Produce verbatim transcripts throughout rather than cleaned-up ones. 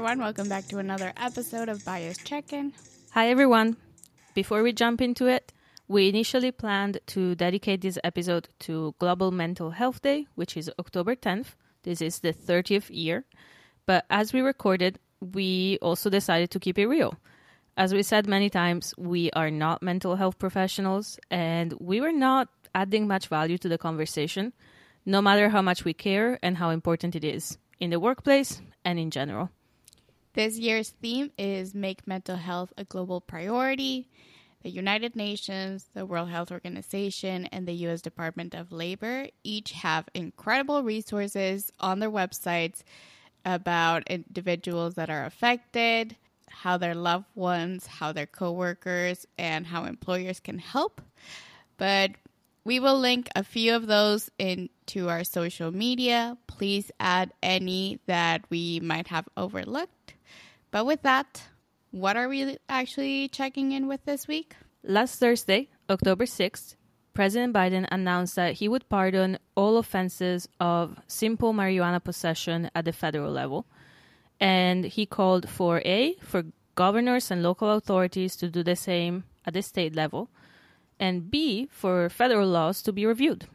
everyone. Welcome back to another episode of Bias Check-In. Hi, everyone. Before we jump into it, we initially planned to dedicate this episode to Global Mental Health Day, which is October tenth. This is the thirtieth year. But as we recorded, we also decided to keep it real. As we said many times, we are not mental health professionals, and we were not adding much value to the conversation, no matter how much we care and how important it is in the workplace and in general. This year's theme is Make Mental Health a Global Priority. The United Nations, the World Health Organization, and the U S Department of Labor each have incredible resources on their websites about individuals that are affected, how their loved ones, how their coworkers, and how employers can help. But we will link a few of those into our social media. Please add any that we might have overlooked. But with that, what are we actually checking in with this week? Last Thursday, October sixth, President Biden announced that he would pardon all offenses of simple marijuana possession at the federal level. And he called for A, for governors and local authorities to do the same at the state level, and B, for federal laws to be reviewed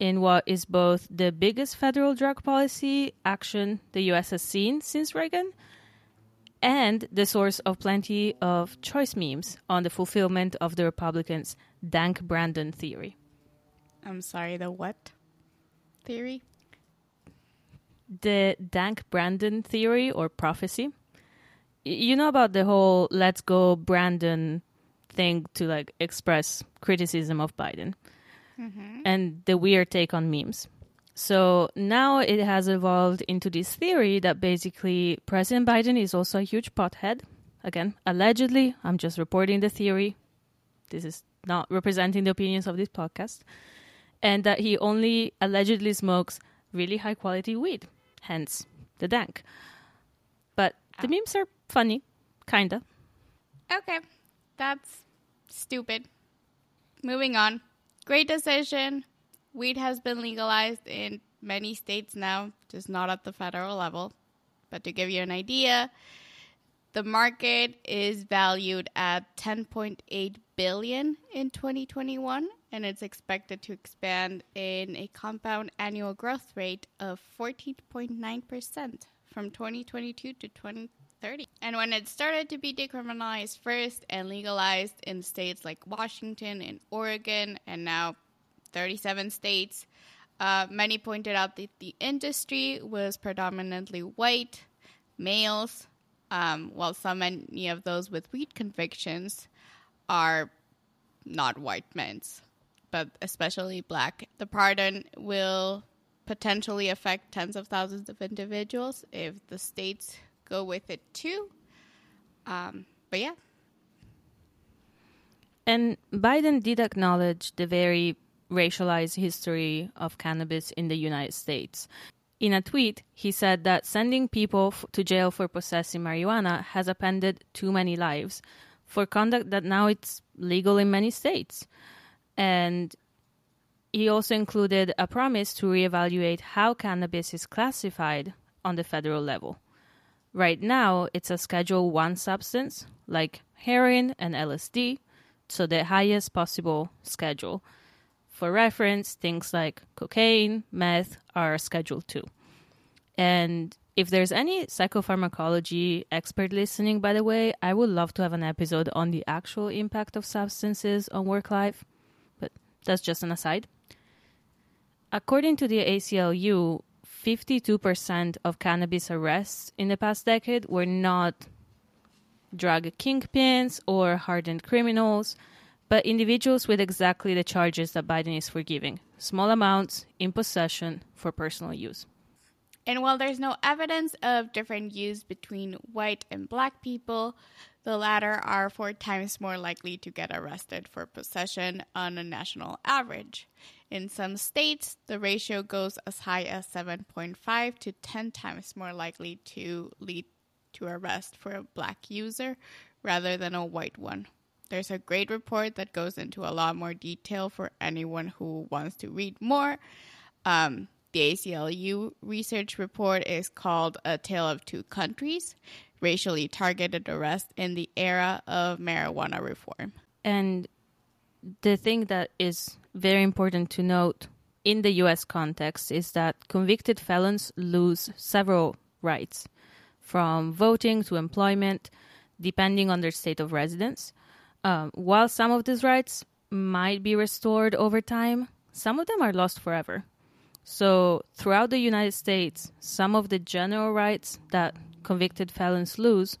in what is both the biggest federal drug policy action the U S has seen since Reagan and the source of plenty of choice memes on the fulfillment of the Republicans' Dank Brandon theory. I'm sorry, the what theory? The Dank Brandon theory or prophecy. You know about the whole let's go Brandon thing to like express criticism of Biden mm-hmm. and the weird take on memes. So now it has evolved into this theory that basically President Biden is also a huge pothead. Again, allegedly, I'm just reporting the theory. This is not representing the opinions of this podcast. And that he only allegedly smokes really high quality weed, hence the dank. But the memes are funny, kinda. Okay, that's stupid. Moving on. Great decision. Weed has been legalized in many states now, just not at the federal level. But to give you an idea, the market is valued at ten point eight billion dollars in twenty twenty-one, and it's expected to expand in a compound annual growth rate of fourteen point nine percent from twenty twenty-two to twenty thirty. And when it started to be decriminalized first and legalized in states like Washington and Oregon, and now thirty-seven states, uh, many pointed out that the industry was predominantly white, males, um, while so many of those with weed convictions are not white men, but especially black. The pardon will potentially affect tens of thousands of individuals if the states go with it too. Um, but yeah. And Biden did acknowledge the very racialized history of cannabis in the United States. In a tweet, he said that sending people f- to jail for possessing marijuana has upended too many lives for conduct that now it's legal in many states. And he also included a promise to reevaluate how cannabis is classified on the federal level. Right now, it's a Schedule one substance, like heroin and L S D, so the highest possible schedule. For reference, things like cocaine, meth are Schedule two. And if there's any psychopharmacology expert listening, by the way, I would love to have an episode on the actual impact of substances on work life, but that's just an aside. According to the A C L U, fifty-two percent of cannabis arrests in the past decade were not drug kingpins or hardened criminals, but individuals with exactly the charges that Biden is forgiving, small amounts in possession for personal use. And while there's no evidence of different use between white and black people, the latter are four times more likely to get arrested for possession on a national average. In some states, the ratio goes as high as seven point five to ten times more likely to lead to arrest for a black user rather than a white one. There's a great report that goes into a lot more detail for anyone who wants to read more. Um, The A C L U research report is called A Tale of Two Countries, Racially Targeted Arrest in the Era of Marijuana Reform. And the thing that is very important to note in the U S context is that convicted felons lose several rights, from voting to employment, depending on their state of residence. Um, while some of these rights might be restored over time, some of them are lost forever. So throughout the United States, some of the general rights that convicted felons lose,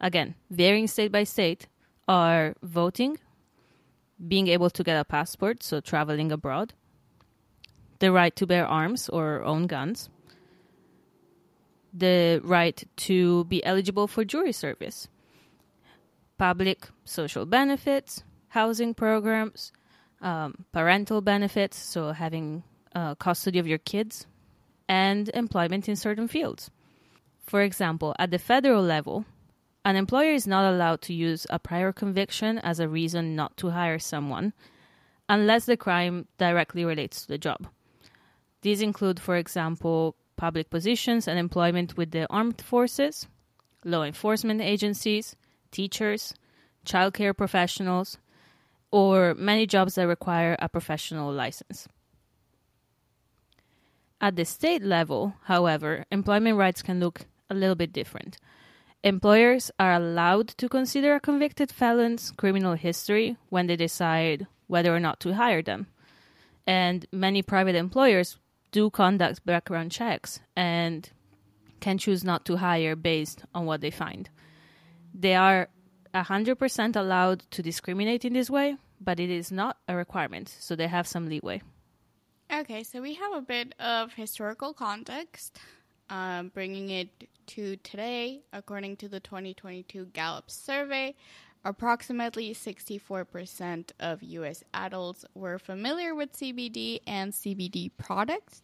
again, varying state by state, are voting, being able to get a passport, so traveling abroad, the right to bear arms or own guns, the right to be eligible for jury service, public social benefits, housing programs, um, parental benefits, so having uh, custody of your kids, and employment in certain fields. For example, at the federal level, an employer is not allowed to use a prior conviction as a reason not to hire someone unless the crime directly relates to the job. These include, for example, public positions and employment with the armed forces, law enforcement agencies, teachers, childcare professionals, or many jobs that require a professional license. At the state level, however, employment rights can look a little bit different. Employers are allowed to consider a convicted felon's criminal history when they decide whether or not to hire them. And many private employers do conduct background checks and can choose not to hire based on what they find. They are one hundred percent allowed to discriminate in this way, but it is not a requirement, so they have some leeway. Okay, so we have a bit of historical context, um, bringing it to today. According to the twenty twenty-two Gallup survey, approximately sixty-four percent of U S adults were familiar with C B D and C B D products.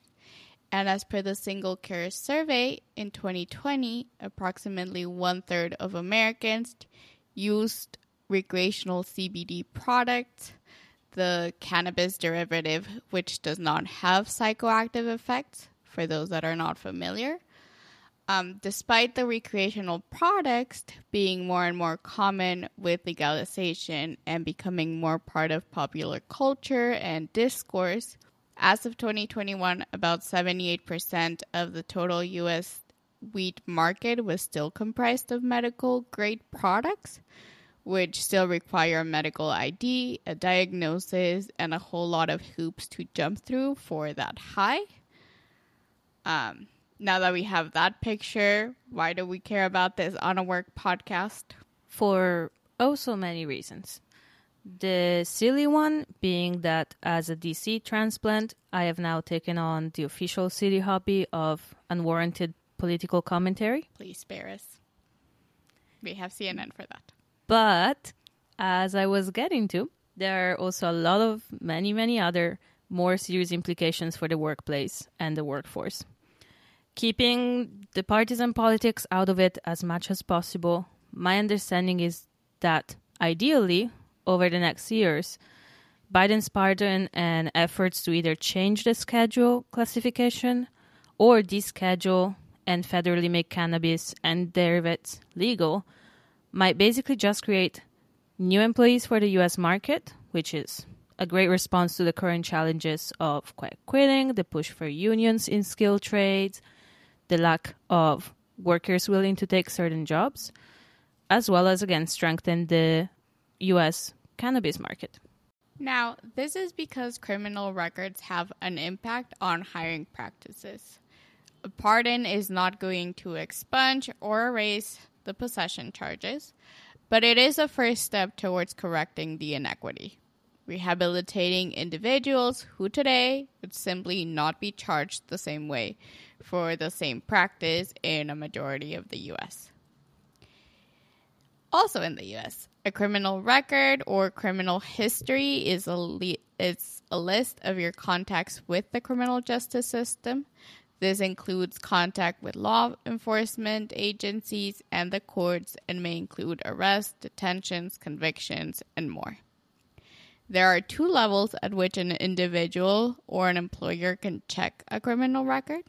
And as per the Single Care survey, in twenty twenty, approximately one-third of Americans used recreational C B D products, the cannabis derivative, which does not have psychoactive effects, for those that are not familiar. Um, despite the recreational products being more and more common with legalization and becoming more part of popular culture and discourse, as of twenty twenty-one, about seventy-eight percent of the total U S weed market was still comprised of medical-grade products, which still require a medical I D, a diagnosis, and a whole lot of hoops to jump through for that high. Um, now that we have that picture, why do we care about this on a work podcast? For oh so many reasons. The silly one being that as a D C transplant, I have now taken on the official city hobby of unwarranted political commentary. Please spare us. We have C N N for that. But as I was getting to, there are also a lot of many, many other more serious implications for the workplace and the workforce. Keeping the partisan politics out of it as much as possible, my understanding is that ideally, over the next years, Biden's pardon and efforts to either change the schedule classification or deschedule and federally make cannabis and derivatives legal might basically just create new employees for the U S market, which is a great response to the current challenges of quiet quitting, the push for unions in skilled trades, the lack of workers willing to take certain jobs, as well as, again, strengthen the U S cannabis market. Now, this is because criminal records have an impact on hiring practices. A pardon is not going to expunge or erase the possession charges, but it is a first step towards correcting the inequity, rehabilitating individuals who today would simply not be charged the same way for the same practice in a majority of the U S. Also in the U S, a criminal record or criminal history is a li- it's a list of your contacts with the criminal justice system. This includes contact with law enforcement agencies and the courts and may include arrests, detentions, convictions, and more. There are two levels at which an individual or an employer can check a criminal record.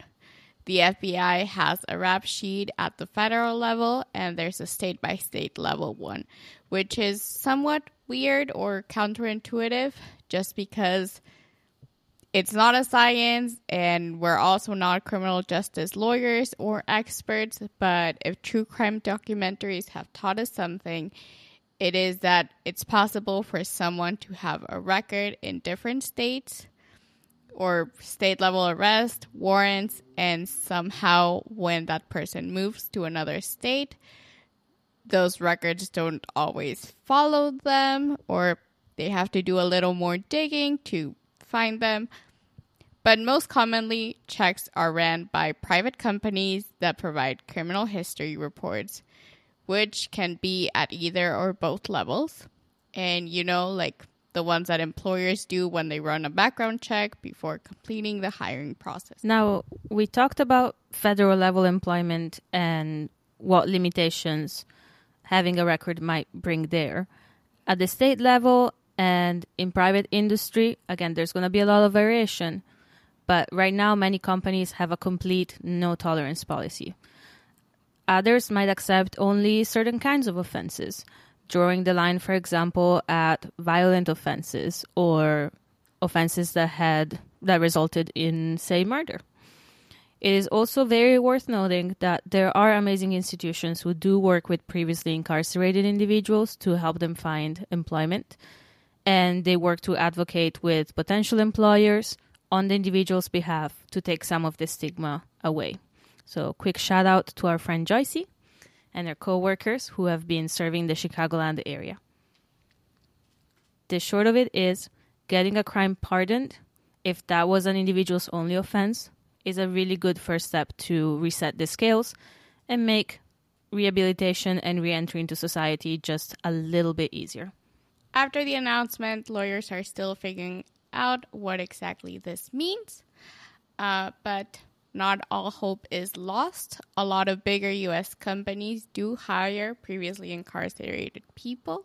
The F B I has a rap sheet at the federal level, and there's a state-by-state level one, which is somewhat weird or counterintuitive just because it's not a science, and we're also not criminal justice lawyers or experts, but if true crime documentaries have taught us something, it is that it's possible for someone to have a record in different states or state-level arrest, warrants, and somehow when that person moves to another state, those records don't always follow them, or they have to do a little more digging to find them. But most commonly, checks are ran by private companies that provide criminal history reports, which can be at either or both levels. And, you know, like the ones that employers do when they run a background check before completing the hiring process. Now, we talked about federal level employment and what limitations having a record might bring there. At the state level and in private industry, again, there's going to be a lot of variation. But right now, many companies have a complete no-tolerance policy. Others might accept only certain kinds of offenses, drawing the line, for example, at violent offenses or offenses that had that resulted in, say, murder. It is also very worth noting that there are amazing institutions who do work with previously incarcerated individuals to help them find employment, and they work to advocate with potential employers on the individual's behalf to take some of the stigma away. So quick shout out to our friend Joycey and her co-workers who have been serving the Chicagoland area. The short of it is, getting a crime pardoned, if that was an individual's only offense, is a really good first step to reset the scales and make rehabilitation and re-entry into society just a little bit easier. After the announcement, lawyers are still figuring out what exactly this means, uh, but not all hope is lost. A lot of bigger U S companies do hire previously incarcerated people,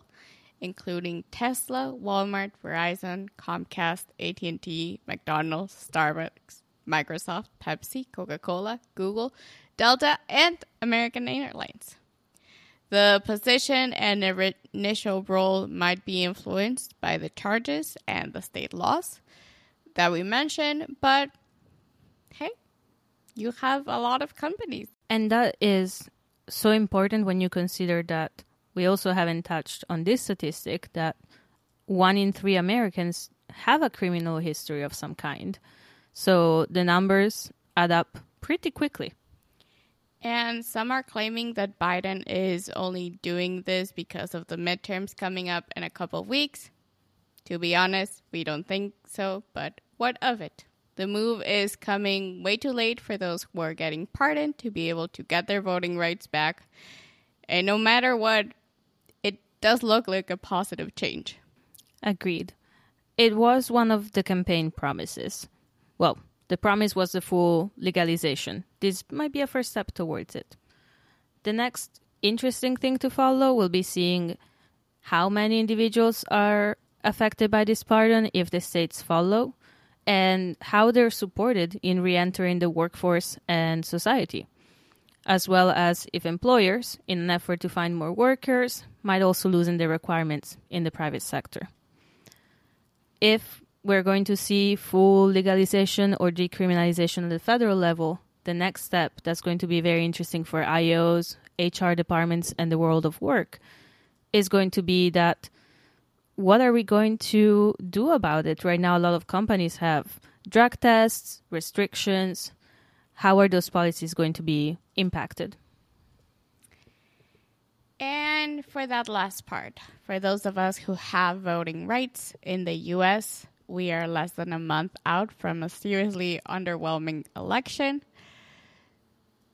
including Tesla, Walmart, Verizon, Comcast, A T and T, McDonald's, Starbucks, Microsoft, Pepsi, Coca-Cola, Google, Delta, and American Airlines. The position and the initial role might be influenced by the charges and the state laws that we mentioned, but hey, you have a lot of companies. And that is so important when you consider that we also haven't touched on this statistic that one in three Americans have a criminal history of some kind. So the numbers add up pretty quickly. And some are claiming that Biden is only doing this because of the midterms coming up in a couple of weeks. To be honest, we don't think so, but what of it? The move is coming way too late for those who are getting pardoned to be able to get their voting rights back. And no matter what, it does look like a positive change. Agreed. It was one of the campaign promises. Well, the promise was the full legalization. This might be a first step towards it. The next interesting thing to follow will be seeing how many individuals are affected by this pardon if the states follow, and how they're supported in re-entering the workforce and society, as well as if employers, in an effort to find more workers, might also loosen their requirements in the private sector. If we're going to see full legalization or decriminalization at the federal level, the next step that's going to be very interesting for I Os, H R departments, and the world of work is going to be that what are we going to do about it? Right now, a lot of companies have drug tests, restrictions. How are those policies going to be impacted? And for that last part, for those of us who have voting rights in the U S, we are less than a month out from a seriously underwhelming election.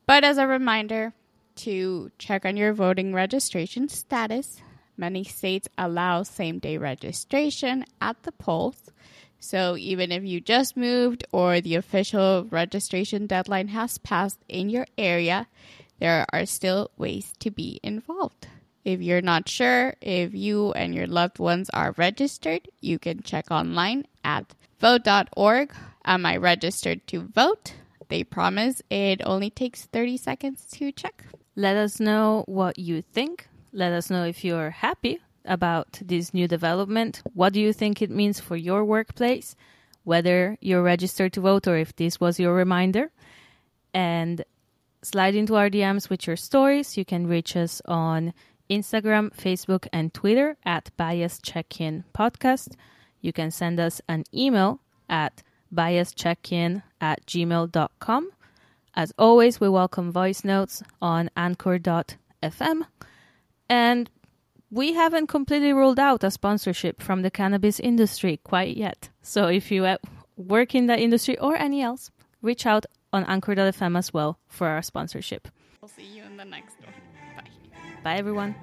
But as a reminder to check on your voting registration status, many states allow same-day registration at the polls, so even if you just moved or the official registration deadline has passed in your area, there are still ways to be involved. If you're not sure if you and your loved ones are registered, you can check online at vote dot org. Am I registered to vote? They promise it only takes thirty seconds to check. Let us know what you think. Let us know if you're happy about this new development. What do you think it means for your workplace? Whether you're registered to vote or if this was your reminder. And slide into our D Ms with your stories. You can reach us on Instagram, Facebook, and Twitter at Bias Check-In Podcast. You can send us an email at biascheckin at gmail dot com. As always, we welcome voice notes on Anchor dot f m. And we haven't completely ruled out a sponsorship from the cannabis industry quite yet. So if you work in that industry or any else, reach out on Anchor dot f m as well for our sponsorship. We'll see you in the next one. Bye. Bye, everyone.